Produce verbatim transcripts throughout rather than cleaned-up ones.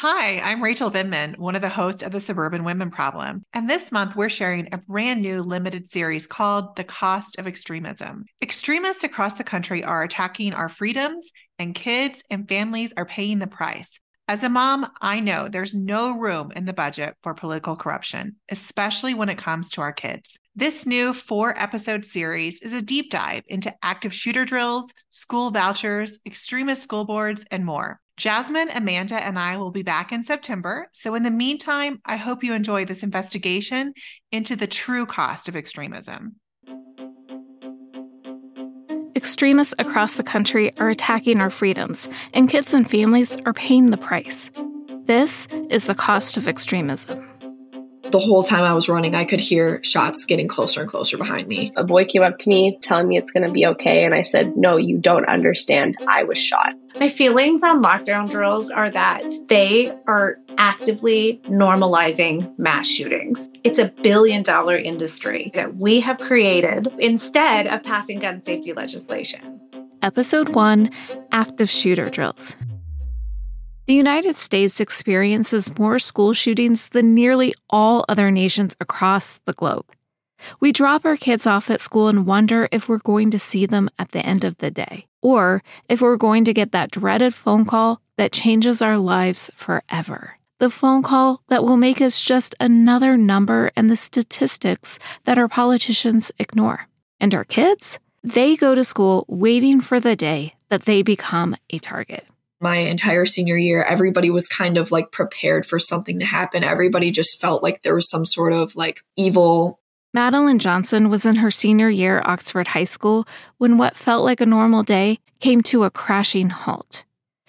Hi, I'm Rachel Vindman, one of the hosts of the Suburban Women Problem. And this month, we're sharing a brand new limited series called The Cost of Extremism. Extremists across the country are attacking our freedoms, and kids and families are paying the price. As a mom, I know there's no room in the budget for political corruption, especially when it comes to our kids. This new four-episode series is a deep dive into active shooter drills, school vouchers, extremist school boards, and more. Jasmine, Amanda, and I will be back in September. So in the meantime, I hope you enjoy this investigation into the true cost of extremism. Extremists across the country are attacking our freedoms, and kids and families are paying the price. This is the cost of extremism. The whole time I was running, I could hear shots getting closer and closer behind me. A boy came up to me telling me it's going to be okay. And I said, no, you don't understand. I was shot. My feelings on lockdown drills are that they are actively normalizing mass shootings. It's a billion dollar industry that we have created instead of passing gun safety legislation. Episode one, Active Shooter Drills. The United States experiences more school shootings than nearly all other nations across the globe. We drop our kids off at school and wonder if we're going to see them at the end of the day, or if we're going to get that dreaded phone call that changes our lives forever. The phone call that will make us just another number and the statistics that our politicians ignore. And our kids? They go to school waiting for the day that they become a target. My entire senior year, everybody was kind of like prepared for something to happen. Everybody just felt like there was some sort of like evil. Madeline Johnson was in her senior year at Oxford High School when what felt like a normal day came to a crashing halt.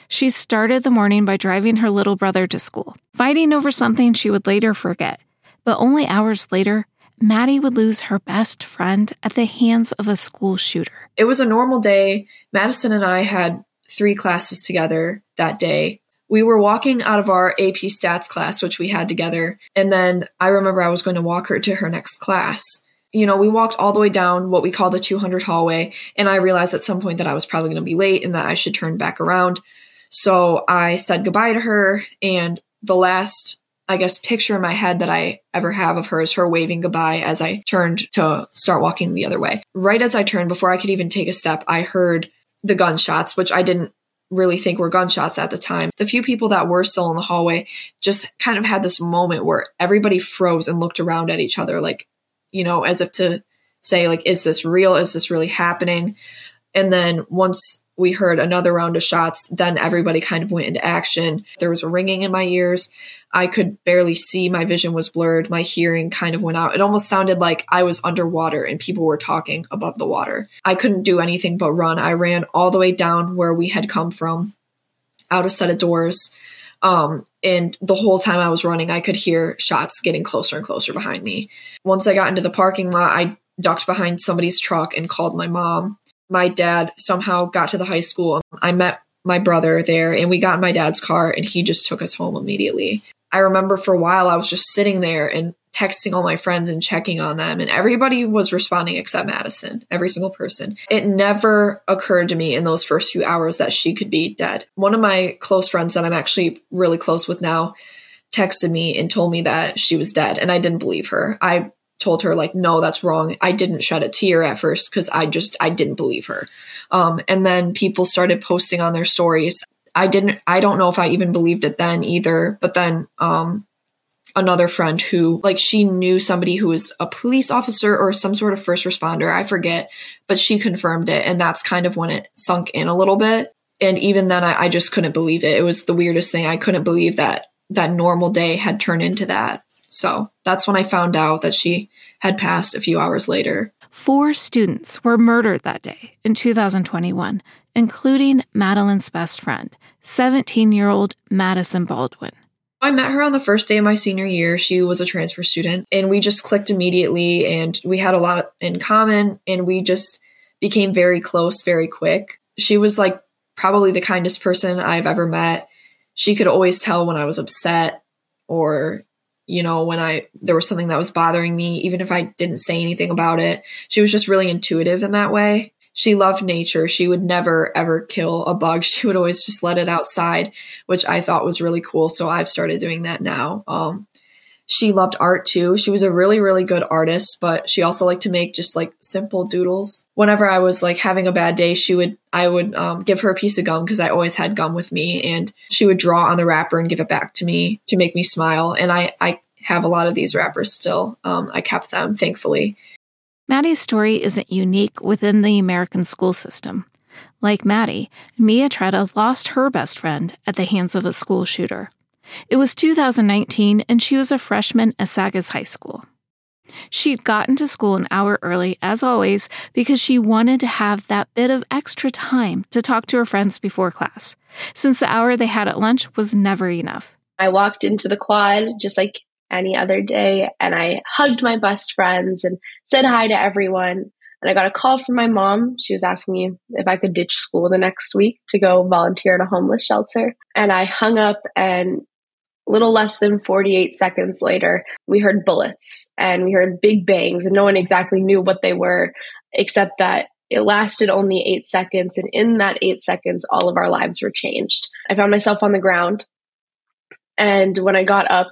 She started the morning by driving her little brother to school, fighting over something she would later forget. But only hours later, Maddie would lose her best friend at the hands of a school shooter. It was a normal day. Madison and I had three classes together that day. We were walking out of our A P stats class, which we had together. And then I remember I was going to walk her to her next class. You know, we walked all the way down what we call the two hundred hallway. And I realized at some point that I was probably going to be late and that I should turn back around. So I said goodbye to her. And the last, I guess, picture in my head that I ever have of her is her waving goodbye as I turned to start walking the other way. Right as I turned, before I could even take a step, I heard the gunshots, which I didn't really think were gunshots at the time. The few people that were still in the hallway just kind of had this moment where everybody froze and looked around at each other, like, you know, as if to say, like, is this real? Is this really happening? And then once we heard another round of shots, then everybody kind of went into action. There was a ringing in my ears. I could barely see. My vision was blurred. My hearing kind of went out. It almost sounded like I was underwater and people were talking above the water. I couldn't do anything but run. I ran all the way down where we had come from, out a set of doors. Um, and the whole time I was running, I could hear shots getting closer and closer behind me. Once I got into the parking lot, I ducked behind somebody's truck and called my mom. My dad somehow got to the high school. I met my brother there and we got in my dad's car and he just took us home immediately. I remember for a while I was just sitting there and texting all my friends and checking on them, and everybody was responding except Madison, every single person. It never occurred to me in those first few hours that she could be dead. One of my close friends that I'm actually really close with now texted me and told me that she was dead, and I didn't believe her. I told her, like, no, that's wrong. I didn't shed a tear at first because I just, I didn't believe her. Um, and then people started posting on their stories. I didn't, I don't know if I even believed it then either. But then um, another friend who, like, she knew somebody who was a police officer or some sort of first responder, I forget, but she confirmed it. And that's kind of when it sunk in a little bit. And even then I, I just couldn't believe it. It was the weirdest thing. I couldn't believe that that normal day had turned into that. So that's when I found out that she had passed a few hours later. Four students were murdered that day in two thousand twenty-one, including Madeline's best friend, seventeen-year-old Madison Baldwin. I met her on the first day of my senior year. She was a transfer student, and we just clicked immediately, and we had a lot in common, and we just became very close very quick. She was, like, probably the kindest person I've ever met. She could always tell when I was upset or, you know, when I there was something that was bothering me, even if I didn't say anything about it. She was just really intuitive in that way. She loved nature. She would never, ever kill a bug. She would always just let it outside, which I thought was really cool. So I've started doing that now. Um, she loved art too. She was a really, really good artist, but she also liked to make just like simple doodles. Whenever I was like having a bad day, she would, I would um, give her a piece of gum because I always had gum with me, and she would draw on the wrapper and give it back to me to make me smile. And I, I have a lot of these wrappers still. Um, I kept them, thankfully. Maddie's story isn't unique within the American school system. Like Maddie, Mia Tretta lost her best friend at the hands of a school shooter. It was two thousand nineteen, and she was a freshman at Sagas High School. She'd gotten to school an hour early, as always, because she wanted to have that bit of extra time to talk to her friends before class, since the hour they had at lunch was never enough. I walked into the quad just like any other day, and I hugged my best friends and said hi to everyone. And I got a call from my mom. She was asking me if I could ditch school the next week to go volunteer at a homeless shelter. And I hung up, and a little less than forty-eight seconds later, we heard bullets and we heard big bangs, and no one exactly knew what they were, except that it lasted only eight seconds. And in that eight seconds, all of our lives were changed. I found myself on the ground. And when I got up,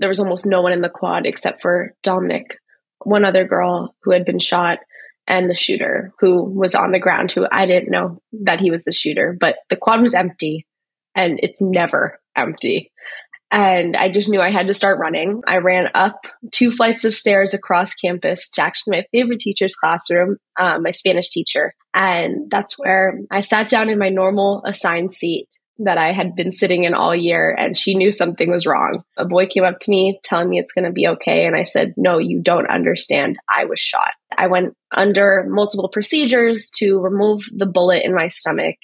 there was almost no one in the quad except for Dominic, one other girl who had been shot, and the shooter who was on the ground, who I didn't know that he was the shooter, but the quad was empty, and it's never empty. And I just knew I had to start running. I ran up two flights of stairs across campus to actually my favorite teacher's classroom, uh, my Spanish teacher. And that's where I sat down in my normal assigned seat that I had been sitting in all year, and she knew something was wrong. A boy came up to me telling me it's going to be okay. And I said, no, you don't understand. I was shot. I went under multiple procedures to remove the bullet in my stomach.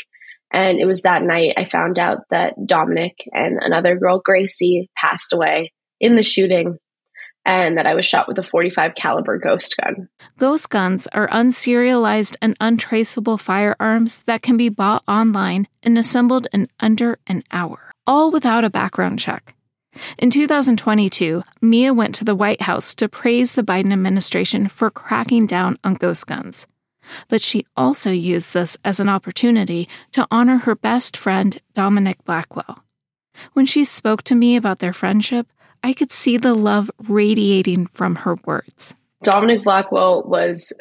And it was that night I found out that Dominic and another girl, Gracie, passed away in the shooting, and that I was shot with a forty-five caliber ghost gun. Ghost guns are unserialized and untraceable firearms that can be bought online and assembled in under an hour, all without a background check. In two thousand twenty-two, Mia went to the White House to praise the Biden administration for cracking down on ghost guns. But she also used this as an opportunity to honor her best friend, Dominic Blackwell. When she spoke to me about their friendship, I could see the love radiating from her words. Dominic Blackwell was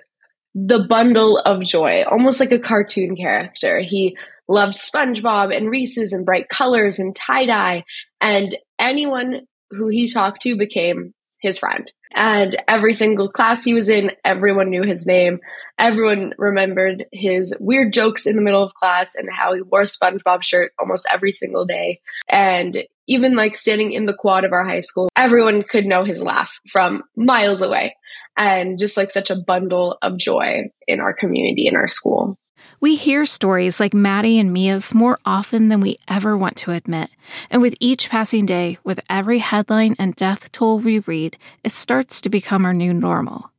the bundle of joy, almost like a cartoon character. He loved SpongeBob and Reese's and bright colors and tie-dye, and anyone who he talked to became his friend. And every single class he was in, everyone knew his name. Everyone remembered his weird jokes in the middle of class and how he wore a SpongeBob shirt almost every single day. And even like standing in the quad of our high school, everyone could know his laugh from miles away. And just like such a bundle of joy in our community, in our school. We hear stories like Maddie and Mia's more often than we ever want to admit. And with each passing day, with every headline and death toll we read, it starts to become our new normal.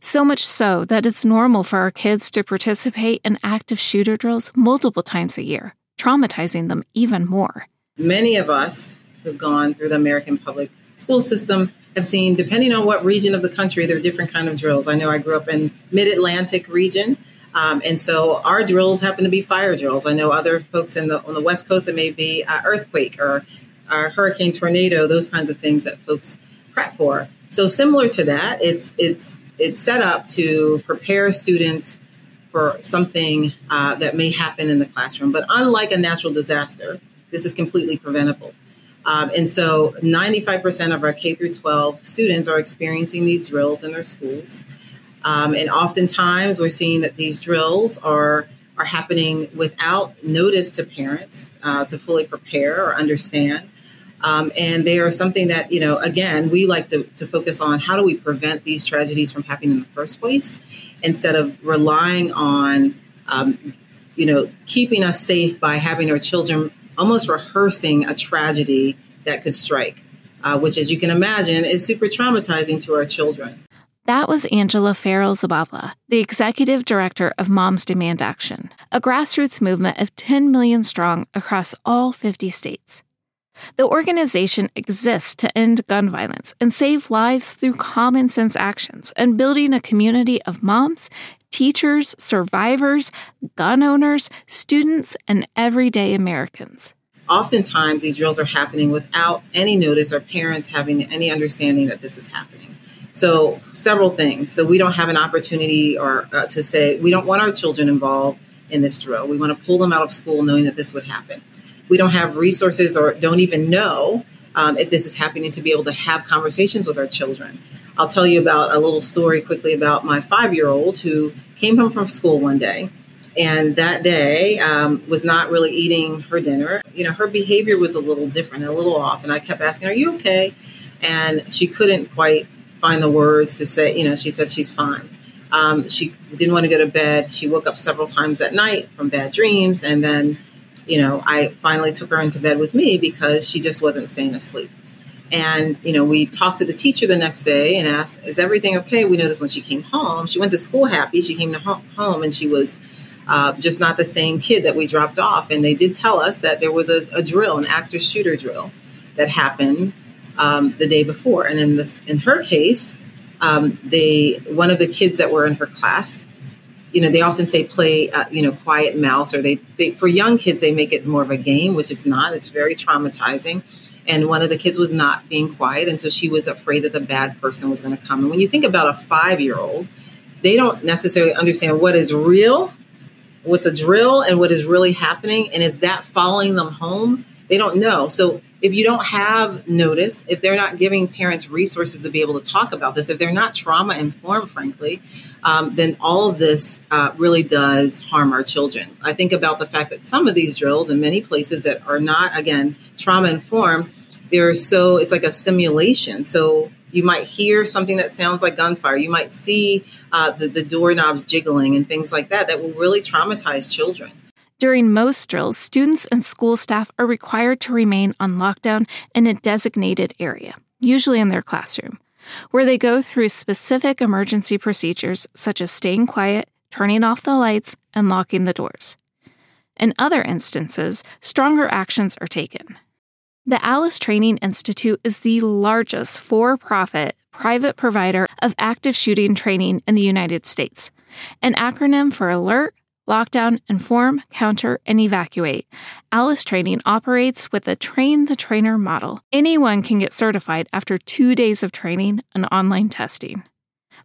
So much so that it's normal for our kids to participate in active shooter drills multiple times a year, traumatizing them even more. Many of us who've gone through the American public school system have seen, depending on what region of the country, there are different kind of drills. I know I grew up in mid-Atlantic region. Um, and so our drills happen to be fire drills. I know other folks in the on the West Coast, it may be uh, earthquake or uh, hurricane, tornado, those kinds of things that folks prep for. So similar to that, it's it's it's set up to prepare students for something uh, that may happen in the classroom. But unlike a natural disaster, this is completely preventable. Um, and so ninety-five percent of our K through twelve students are experiencing these drills in their schools. Um, and oftentimes we're seeing that these drills are are happening without notice to parents uh, to fully prepare or understand. Um, and they are something that, you know, again, we like to, to focus on how do we prevent these tragedies from happening in the first place, instead of relying on, um, you know, keeping us safe by having our children almost rehearsing a tragedy that could strike, uh, which, as you can imagine, is super traumatizing to our children. That was Angela Ferrell-Zabala, the executive director of Moms Demand Action, a grassroots movement of ten million strong across all fifty states. The organization exists to end gun violence and save lives through common sense actions and building a community of moms, teachers, survivors, gun owners, students, and everyday Americans. Oftentimes, these drills are happening without any notice or parents having any understanding that this is happening. So several things. So we don't have an opportunity or uh, to say we don't want our children involved in this drill. We want to pull them out of school knowing that this would happen. We don't have resources or don't even know um, if this is happening to be able to have conversations with our children. I'll tell you about a little story quickly about my five-year-old who came home from school one day. And that day um, was not really eating her dinner. You know, her behavior was a little different, a little off. And I kept asking, are you okay? And she couldn't quite find the words to say, you know, she said she's fine. Um, she didn't want to go to bed. She woke up several times at night from bad dreams. And then, you know, I finally took her into bed with me because she just wasn't staying asleep. And, you know, we talked to the teacher the next day and asked, is everything okay? We noticed when she came home, she went to school happy. She came to home and she was Uh, just not the same kid that we dropped off. And they did tell us that there was a, a drill, an active-shooter drill that happened um, the day before. And in this, in her case, um, they one of the kids that were in her class, you know, they often say play, uh, you know, quiet mouse, or they, they for young kids, they make it more of a game, which it's not. It's very traumatizing. And one of the kids was not being quiet. And so she was afraid that the bad person was going to come. And when you think about a five-year-old, they don't necessarily understand what is real, what's a drill, and what is really happening. And is that following them home? They don't know. So if you don't have notice, if they're not giving parents resources to be able to talk about this, if they're not trauma informed, frankly, um, then all of this uh, really does harm our children. I think about the fact that some of these drills in many places that are not, again, trauma informed, they're so, it's like a simulation. So you might hear something that sounds like gunfire. You might see uh, the, the doorknobs jiggling and things like that that will really traumatize children. During most drills, students and school staff are required to remain on lockdown in a designated area, usually in their classroom, where they go through specific emergency procedures such as staying quiet, turning off the lights, and locking the doors. In other instances, stronger actions are taken. The Alice Training Institute is the largest for-profit private provider of active shooting training in the United States, an acronym for ALERT, Lockdown, Inform, Counter, and Evacuate. Alice Training operates with a train-the-trainer model. Anyone can get certified after two days of training and online testing.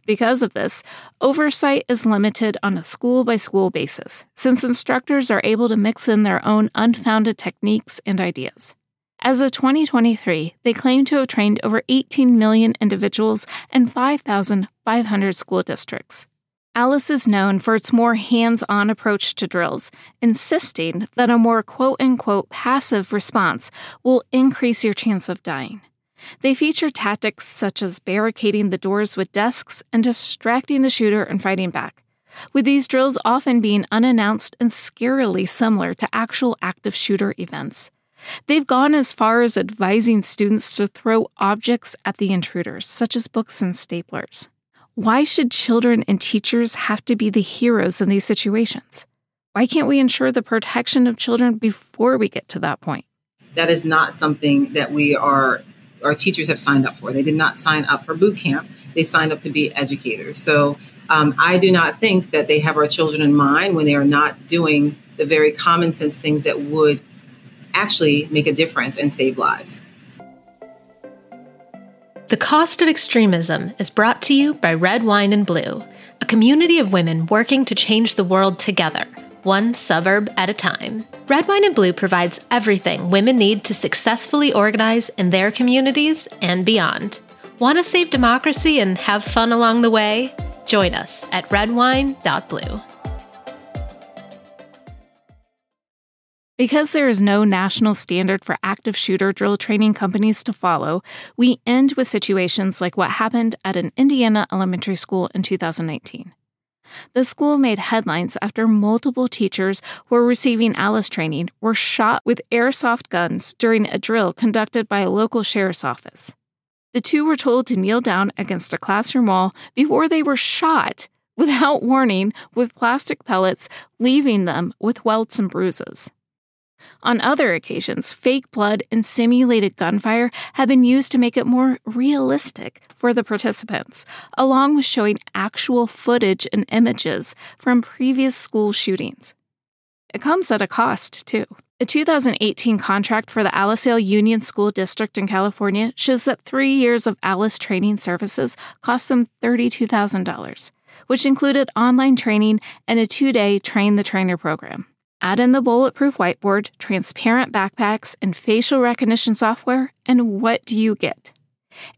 Because of this, oversight is limited on a school-by-school basis, since instructors are able to mix in their own unfounded techniques and ideas. As of twenty twenty-three, they claim to have trained over eighteen million individuals and five thousand five hundred school districts. Alice is known for its more hands-on approach to drills, insisting that a more quote-unquote passive response will increase your chance of dying. They feature tactics such as barricading the doors with desks and distracting the shooter and fighting back, with these drills often being unannounced and scarily similar to actual active shooter events. They've gone as far as advising students to throw objects at the intruders, such as books and staplers. Why should children and teachers have to be the heroes in these situations? Why can't we ensure the protection of children before we get to that point? That is not something that we are, our teachers have signed up for. They did not sign up for boot camp. They signed up to be educators. So um, I do not think that they have our children in mind when they are not doing the very common sense things that would actually make a difference and save lives. The Cost of Extremism is brought to you by Red Wine and Blue, a community of women working to change the world together, one suburb at a time. Red Wine and Blue provides everything women need to successfully organize in their communities and beyond. Want to save democracy and have fun along the way? Join us at redwine dot blue. Because there is no national standard for active shooter drill training companies to follow, we end with situations like what happened at an Indiana elementary school in two thousand nineteen. The school made headlines after multiple teachers who were receiving ALERT training were shot with airsoft guns during a drill conducted by a local sheriff's office. The two were told to kneel down against a classroom wall before they were shot without warning with plastic pellets, leaving them with welts and bruises. On other occasions, fake blood and simulated gunfire have been used to make it more realistic for the participants, along with showing actual footage and images from previous school shootings. It comes at a cost, too. A two thousand eighteen contract for the Alice Hill Union School District in California shows that three years of Alice training services cost them thirty-two thousand dollars, which included online training and a two-day train-the-trainer program. Add in the bulletproof whiteboard, transparent backpacks, and facial recognition software, and what do you get?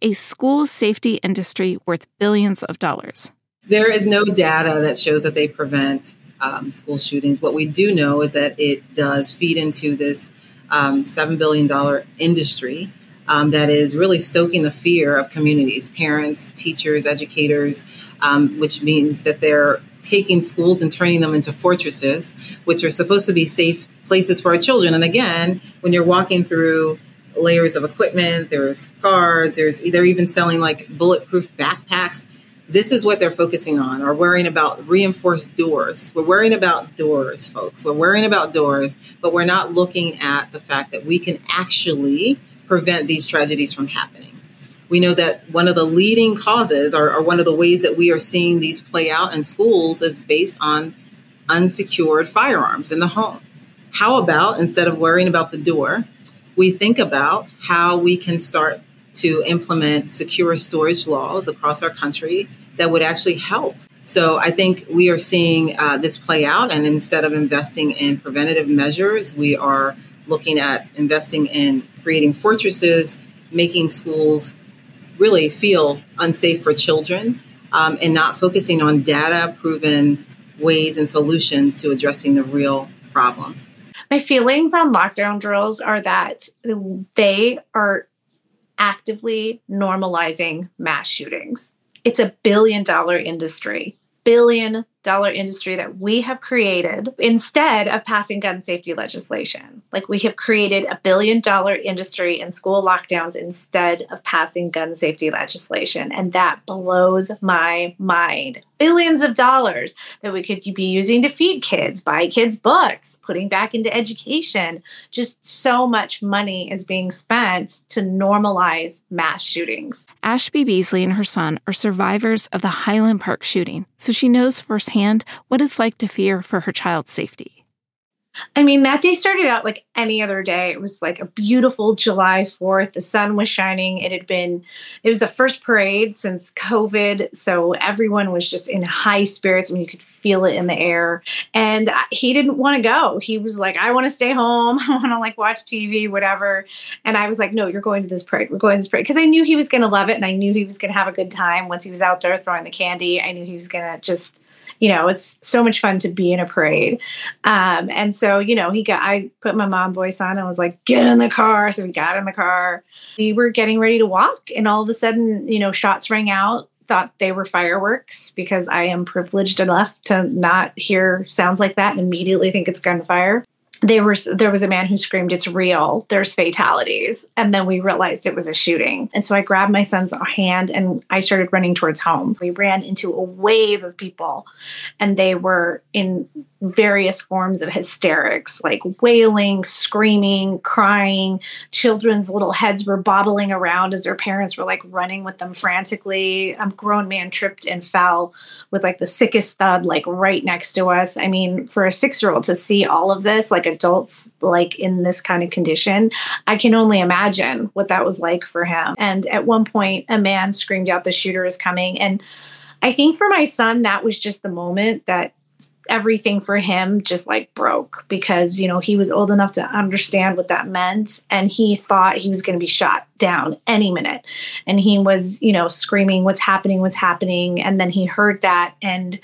A school safety industry worth billions of dollars. There is no data that shows that they prevent Um, school shootings. What we do know is that it does feed into this um, seven billion dollars industry um, that is really stoking the fear of communities, parents, teachers, educators, um, which means that they're taking schools and turning them into fortresses, which are supposed to be safe places for our children. And again, when you're walking through layers of equipment, there's guards, there's they're even selling like bulletproof backpacks. This is what they're focusing on, or worrying about reinforced doors. We're worrying about doors, folks. We're worrying about doors, but we're not looking at the fact that we can actually prevent these tragedies from happening. We know that one of the leading causes, or, or one of the ways that we are seeing these play out in schools, is based on unsecured firearms in the home. How about, instead of worrying about the door, we think about how we can start to implement secure storage laws across our country that would actually help. So I think we are seeing uh, this play out, and instead of investing in preventative measures, we are looking at investing in creating fortresses, making schools really feel unsafe for children, um, and not focusing on data-proven ways and solutions to addressing the real problem. My feelings on lockdown drills are that they are actively normalizing mass shootings. It's a billion dollar industry, billion dollar industry that we have created instead of passing gun safety legislation. Like, we have created a billion dollar industry in school lockdowns instead of passing gun safety legislation. And that blows my mind. Billions of dollars that we could be using to feed kids, buy kids books, putting back into education. Just so much money is being spent to normalize mass shootings. Ashby Beasley and her son are survivors of the Highland Park shooting, so she knows firsthand what it's like to fear for her child's safety. I mean, that day started out like any other day. It was like a beautiful July fourth. The sun was shining. It had been, it was the first parade since COVID. So everyone was just in high spirits. I mean, you could feel it in the air. And he didn't want to go. He was like, I want to stay home. I want to like watch T V, whatever. And I was like, no, you're going to this parade. We're going to this parade. Because I knew he was going to love it. And I knew he was going to have a good time once he was out there throwing the candy. I knew he was going to just, you know, it's so much fun to be in a parade. Um, and so, you know, he got, I put my mom voice on and was like, get in the car. So we got in the car. We were getting ready to walk, and all of a sudden, you know, shots rang out. Thought they were fireworks, because I am privileged enough to not hear sounds like that and immediately think it's gunfire. They were, there was a man who screamed, it's real, there's fatalities. And then we realized it was a shooting. And so I grabbed my son's hand and I started running towards home. We ran into a wave of people, and they were in various forms of hysterics, like wailing, screaming, crying. Children's little heads were bobbling around as their parents were like running with them frantically. A grown man tripped and fell with like the sickest thud, like right next to us. I mean, for a six-year-old to see all of this, like adults, like in this kind of condition, I can only imagine what that was like for him. And at one point, a man screamed out, the shooter is coming. And I think for my son, that was just the moment that everything for him just like broke, because, you know, he was old enough to understand what that meant. And he thought he was going to be shot down any minute. And he was, you know, screaming, what's happening, what's happening. And then he heard that. And,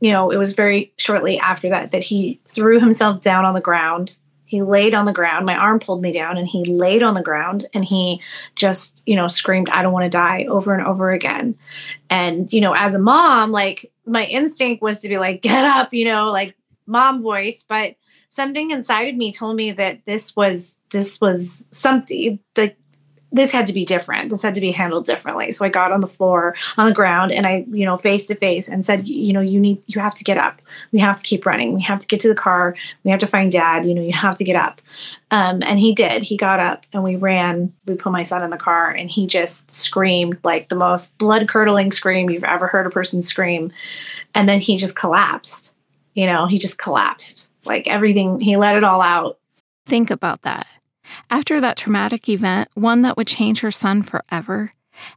you know, it was very shortly after that, that he threw himself down on the ground. He laid on the ground. My arm pulled me down, and he laid on the ground, and he just, you know, screamed, I don't want to die, over and over again. And, you know, as a mom, like my instinct was to be like, get up, you know, like mom voice. But something inside of me told me that this was, this was something, like this had to be different. This had to be handled differently. So I got on the floor, on the ground, and I, you know, face to face and said, you know, you need, you have to get up. We have to keep running. We have to get to the car. We have to find Dad. You know, you have to get up. Um, and he did. He got up and we ran. We put my son in the car and he just screamed like the most blood-curdling scream you've ever heard a person scream. And then he just collapsed. You know, he just collapsed. Like everything, he let it all out. Think about that. After that traumatic event, one that would change her son forever,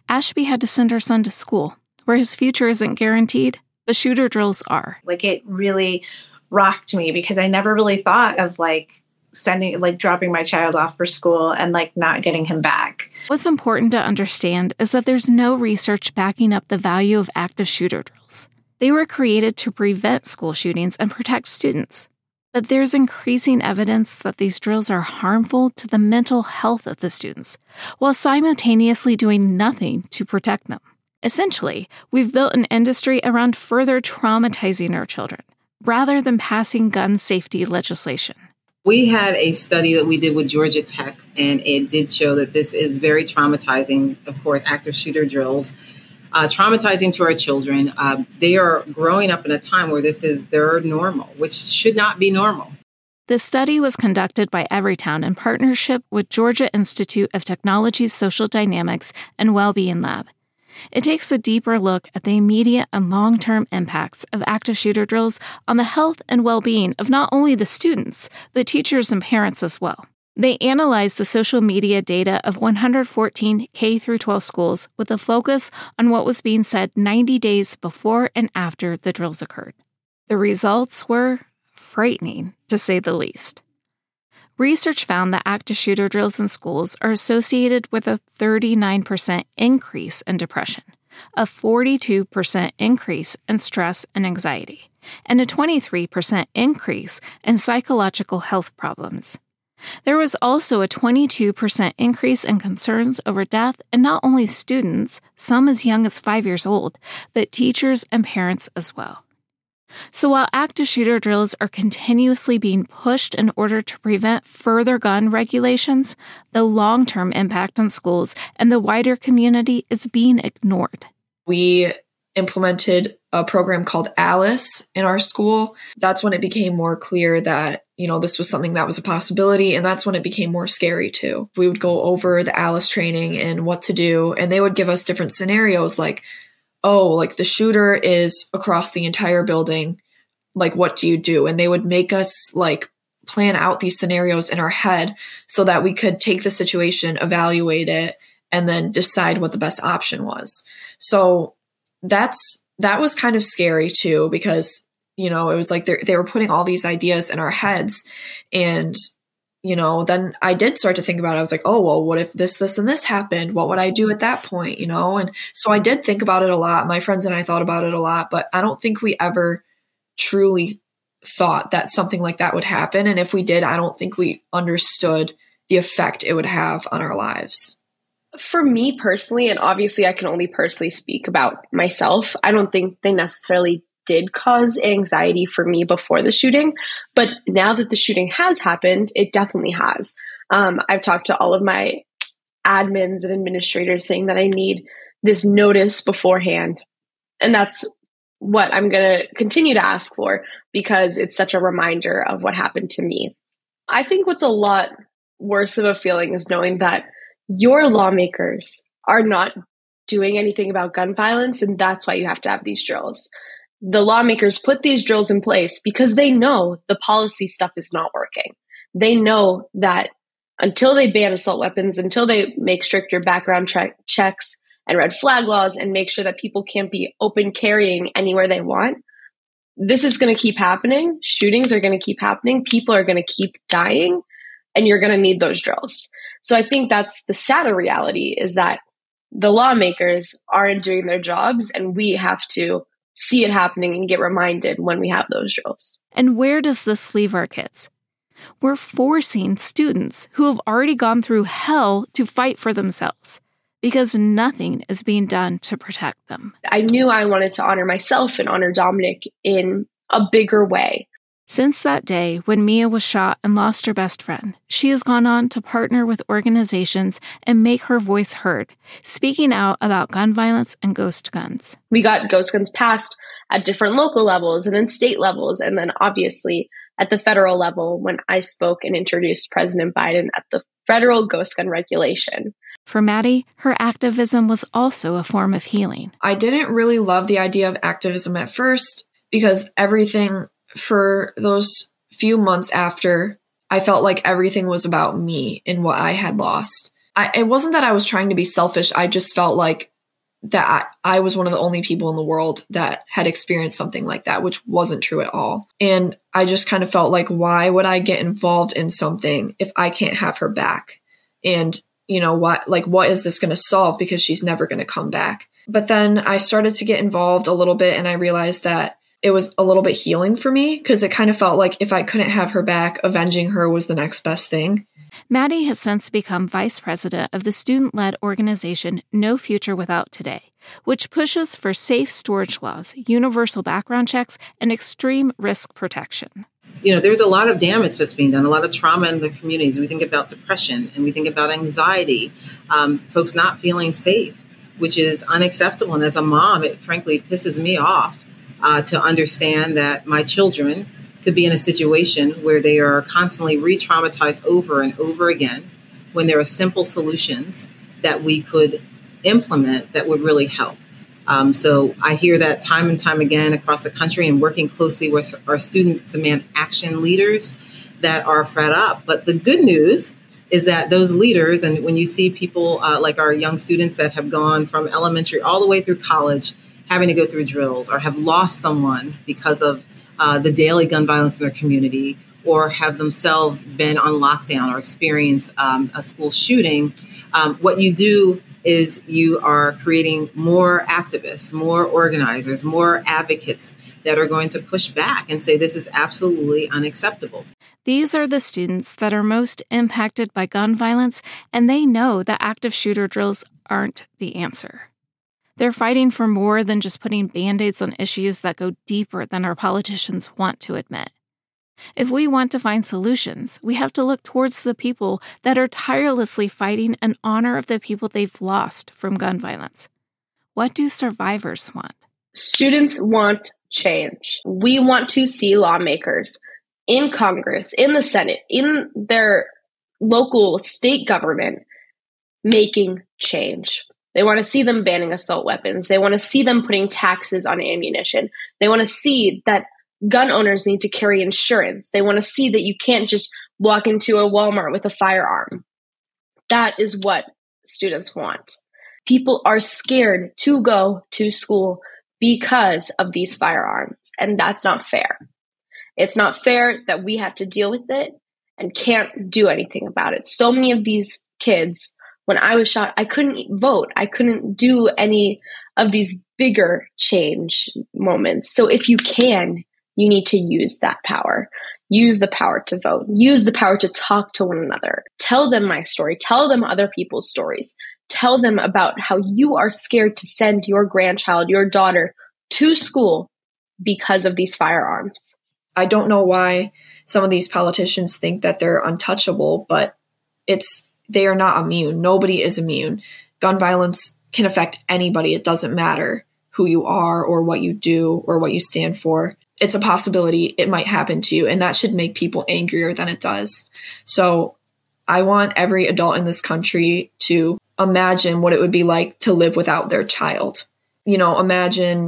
Ashby had to send her son to school, where his future isn't guaranteed, but shooter drills are. Like, it really rocked me because I never really thought of, like, sending, like, dropping my child off for school and, like, not getting him back. What's important to understand is that there's no research backing up the value of active shooter drills. They were created to prevent school shootings and protect students. But there's increasing evidence that these drills are harmful to the mental health of the students, while simultaneously doing nothing to protect them. Essentially, we've built an industry around further traumatizing our children, rather than passing gun safety legislation. We had a study that we did with Georgia Tech, and it did show that this is very traumatizing, of course, active shooter drills. Uh, traumatizing to our children. Uh, they are growing up in a time where this is their normal, which should not be normal. The study was conducted by Everytown in partnership with Georgia Institute of Technology's Social Dynamics and Wellbeing Lab. It takes a deeper look at the immediate and long-term impacts of active shooter drills on the health and well-being of not only the students, but teachers and parents as well. They analyzed the social media data of one hundred fourteen K through twelve schools with a focus on what was being said ninety days before and after the drills occurred. The results were frightening, to say the least. Research found that active shooter drills in schools are associated with a thirty-nine percent increase in depression, a forty-two percent increase in stress and anxiety, and a twenty-three percent increase in psychological health problems. There was also a twenty-two percent increase in concerns over death, and not only students, some as young as five years old, but teachers and parents as well. So while active shooter drills are continuously being pushed in order to prevent further gun regulations, the long-term impact on schools and the wider community is being ignored. We implemented a program called ALICE in our school. That's when it became more clear that, you know, this was something that was a possibility. And that's when it became more scary too. We would go over the ALICE training and what to do. And they would give us different scenarios like, oh, like the shooter is across the entire building. Like, what do you do? And they would make us like plan out these scenarios in our head so that we could take the situation, evaluate it, and then decide what the best option was. So that's, that was kind of scary too, because, you know, it was like they were putting all these ideas in our heads. And, you know, then I did start to think about it. I was like, oh, well, what if this, this, and this happened? What would I do at that point? You know? And so I did think about it a lot. My friends and I thought about it a lot, but I don't think we ever truly thought that something like that would happen. And if we did, I don't think we understood the effect it would have on our lives. For me personally, and obviously I can only personally speak about myself, I don't think they necessarily did cause anxiety for me before the shooting. But now that the shooting has happened, it definitely has. Um, I've talked to all of my admins and administrators saying that I need this notice beforehand. And that's what I'm going to continue to ask for because it's such a reminder of what happened to me. I think what's a lot worse of a feeling is knowing that your lawmakers are not doing anything about gun violence, and that's why you have to have these drills. The lawmakers put these drills in place because they know the policy stuff is not working. They know that until they ban assault weapons, until they make stricter background tra- checks and red flag laws and make sure that people can't be open carrying anywhere they want, this is going to keep happening. Shootings are going to keep happening. People are going to keep dying, and you're going to need those drills. So I think that's the sadder reality, is that the lawmakers aren't doing their jobs, and we have to see it happening and get reminded when we have those drills. And where does this leave our kids? We're forcing students who have already gone through hell to fight for themselves because nothing is being done to protect them. I knew I wanted to honor myself and honor Dominic in a bigger way. Since that day, when Mia was shot and lost her best friend, she has gone on to partner with organizations and make her voice heard, speaking out about gun violence and ghost guns. We got ghost guns passed at different local levels and then state levels, and then obviously at the federal level when I spoke and introduced President Biden at the federal ghost gun regulation. For Maddie, her activism was also a form of healing. I didn't really love the idea of activism at first because everything... for those few months after, I felt like everything was about me and what I had lost. I, it wasn't that I was trying to be selfish. I just felt like that I, I was one of the only people in the world that had experienced something like that, which wasn't true at all. And I just kind of felt like, why would I get involved in something if I can't have her back? And, you know, what, like, what is this going to solve? Because she's never going to come back. But then I started to get involved a little bit, and I realized that it was a little bit healing for me because it kind of felt like if I couldn't have her back, avenging her was the next best thing. Maddie has since become vice president of the student-led organization No Future Without Today, which pushes for safe storage laws, universal background checks, and extreme risk protection. You know, there's a lot of damage that's being done, a lot of trauma in the communities. We think about depression and we think about anxiety, um, folks not feeling safe, which is unacceptable. And as a mom, it frankly pisses me off. Uh, to understand that my children could be in a situation where they are constantly re-traumatized over and over again when there are simple solutions that we could implement that would really help. Um, so I hear that time and time again across the country, and working closely with our Student Demand Action leaders that are fed up. But the good news is that those leaders, and when you see people uh, like our young students that have gone from elementary all the way through college, having to go through drills, or have lost someone because of uh, the daily gun violence in their community, or have themselves been on lockdown or experienced um, a school shooting, um, what you do is you are creating more activists, more organizers, more advocates that are going to push back and say this is absolutely unacceptable. These are the students that are most impacted by gun violence, and they know that active shooter drills aren't the answer. They're fighting for more than just putting Band-Aids on issues that go deeper than our politicians want to admit. If we want to find solutions, we have to look towards the people that are tirelessly fighting in honor of the people they've lost from gun violence. What do survivors want? Students want change. We want to see lawmakers in Congress, in the Senate, in their local state government making change. They want to see them banning assault weapons. They want to see them putting taxes on ammunition. They want to see that gun owners need to carry insurance. They want to see that you can't just walk into a Walmart with a firearm. That is what students want. People are scared to go to school because of these firearms, and that's not fair. It's not fair that we have to deal with it and can't do anything about it. So many of these kids... when I was shot, I couldn't vote. I couldn't do any of these bigger change moments. So if you can, you need to use that power. Use the power to vote. Use the power to talk to one another. Tell them my story. Tell them other people's stories. Tell them about how you are scared to send your grandchild, your daughter, to school because of these firearms. I don't know why some of these politicians think that they're untouchable, but it's... they are not immune. Nobody is immune. Gun violence can affect anybody. It doesn't matter who you are or what you do or what you stand for. It's a possibility. It might happen to you. And that should make people angrier than it does. So I want every adult in this country to imagine what it would be like to live without their child. You know, imagine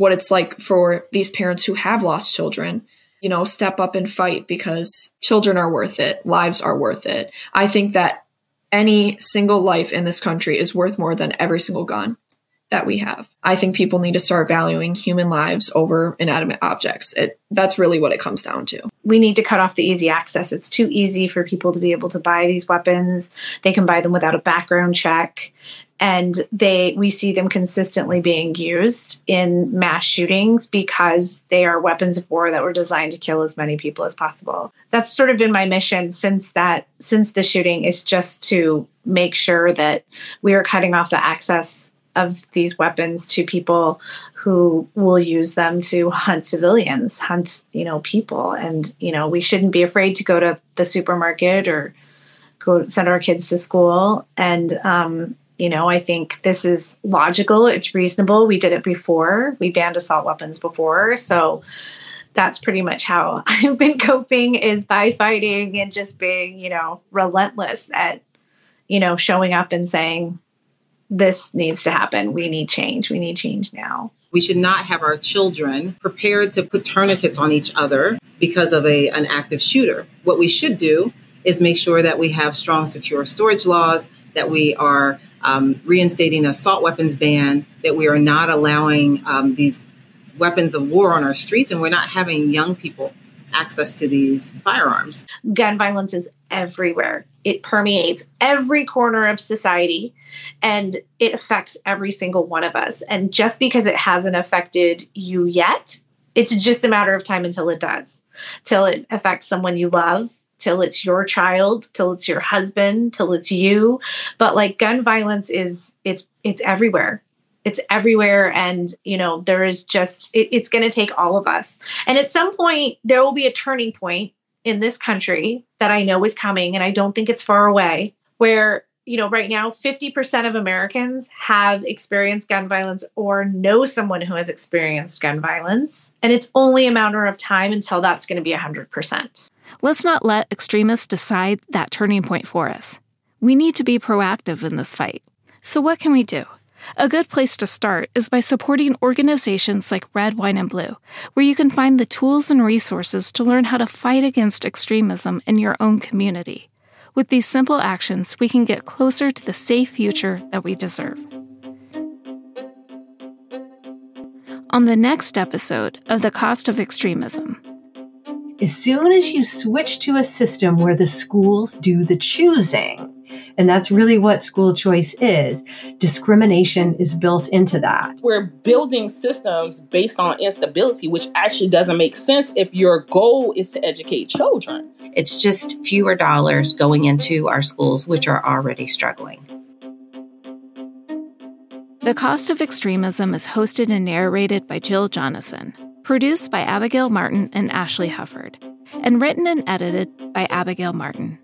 what it's like for these parents who have lost children. You know, step up and fight because children are worth it. Lives are worth it. I think that any single life in this country is worth more than every single gun that we have. I think people need to start valuing human lives over inanimate objects. It, that's really what it comes down to. We need to cut off the easy access. It's too easy for people to be able to buy these weapons. They can buy them without a background check. And they we see them consistently being used in mass shootings because they are weapons of war that were designed to kill as many people as possible. That's sort of been my mission since that since the shooting, is just to make sure that we are cutting off the access of these weapons to people who will use them to hunt civilians, hunt, you know, people. And, you know, we shouldn't be afraid to go to the supermarket or go send our kids to school. And, um, you know, I think this is logical. It's reasonable. We did it before. We banned assault weapons before. So that's pretty much how I've been coping, is by fighting and just being, you know, relentless at, you know, showing up and saying, this needs to happen. We need change. We need change now. We should not have our children prepared to put tourniquets on each other because of a, an active shooter. What we should do is make sure that we have strong, secure storage laws, that we are um, reinstating an assault weapons ban, that we are not allowing um, these weapons of war on our streets, and we're not having young people access to these firearms. Gun violence is everywhere. It permeates every corner of society, and it affects every single one of us. And just because it hasn't affected you yet, it's just a matter of time until it does, till it affects someone you love, till it's your child, till it's your husband, till it's you. But like, gun violence is, it's, it's everywhere. It's everywhere. And, you know, there is just, it, it's going to take all of us. And at some point, there will be a turning point in this country that I know is coming, and I don't think it's far away, where, you know, right now, fifty percent of Americans have experienced gun violence or know someone who has experienced gun violence. And it's only a matter of time until that's going to be one hundred percent. Let's not let extremists decide that turning point for us. We need to be proactive in this fight. So what can we do? A good place to start is by supporting organizations like Red Wine and Blue, where you can find the tools and resources to learn how to fight against extremism in your own community. With these simple actions, we can get closer to the safe future that we deserve. On the next episode of The Cost of Extremism. As soon as you switch to a system where the schools do the choosing, and that's really what school choice is. Discrimination is built into that. We're building systems based on instability, which actually doesn't make sense if your goal is to educate children. It's just fewer dollars going into our schools, which are already struggling. The Cost of Extremism is hosted and narrated by Jill Johnson, produced by Abigail Martin and Ashley Hufford, and written and edited by Abigail Martin.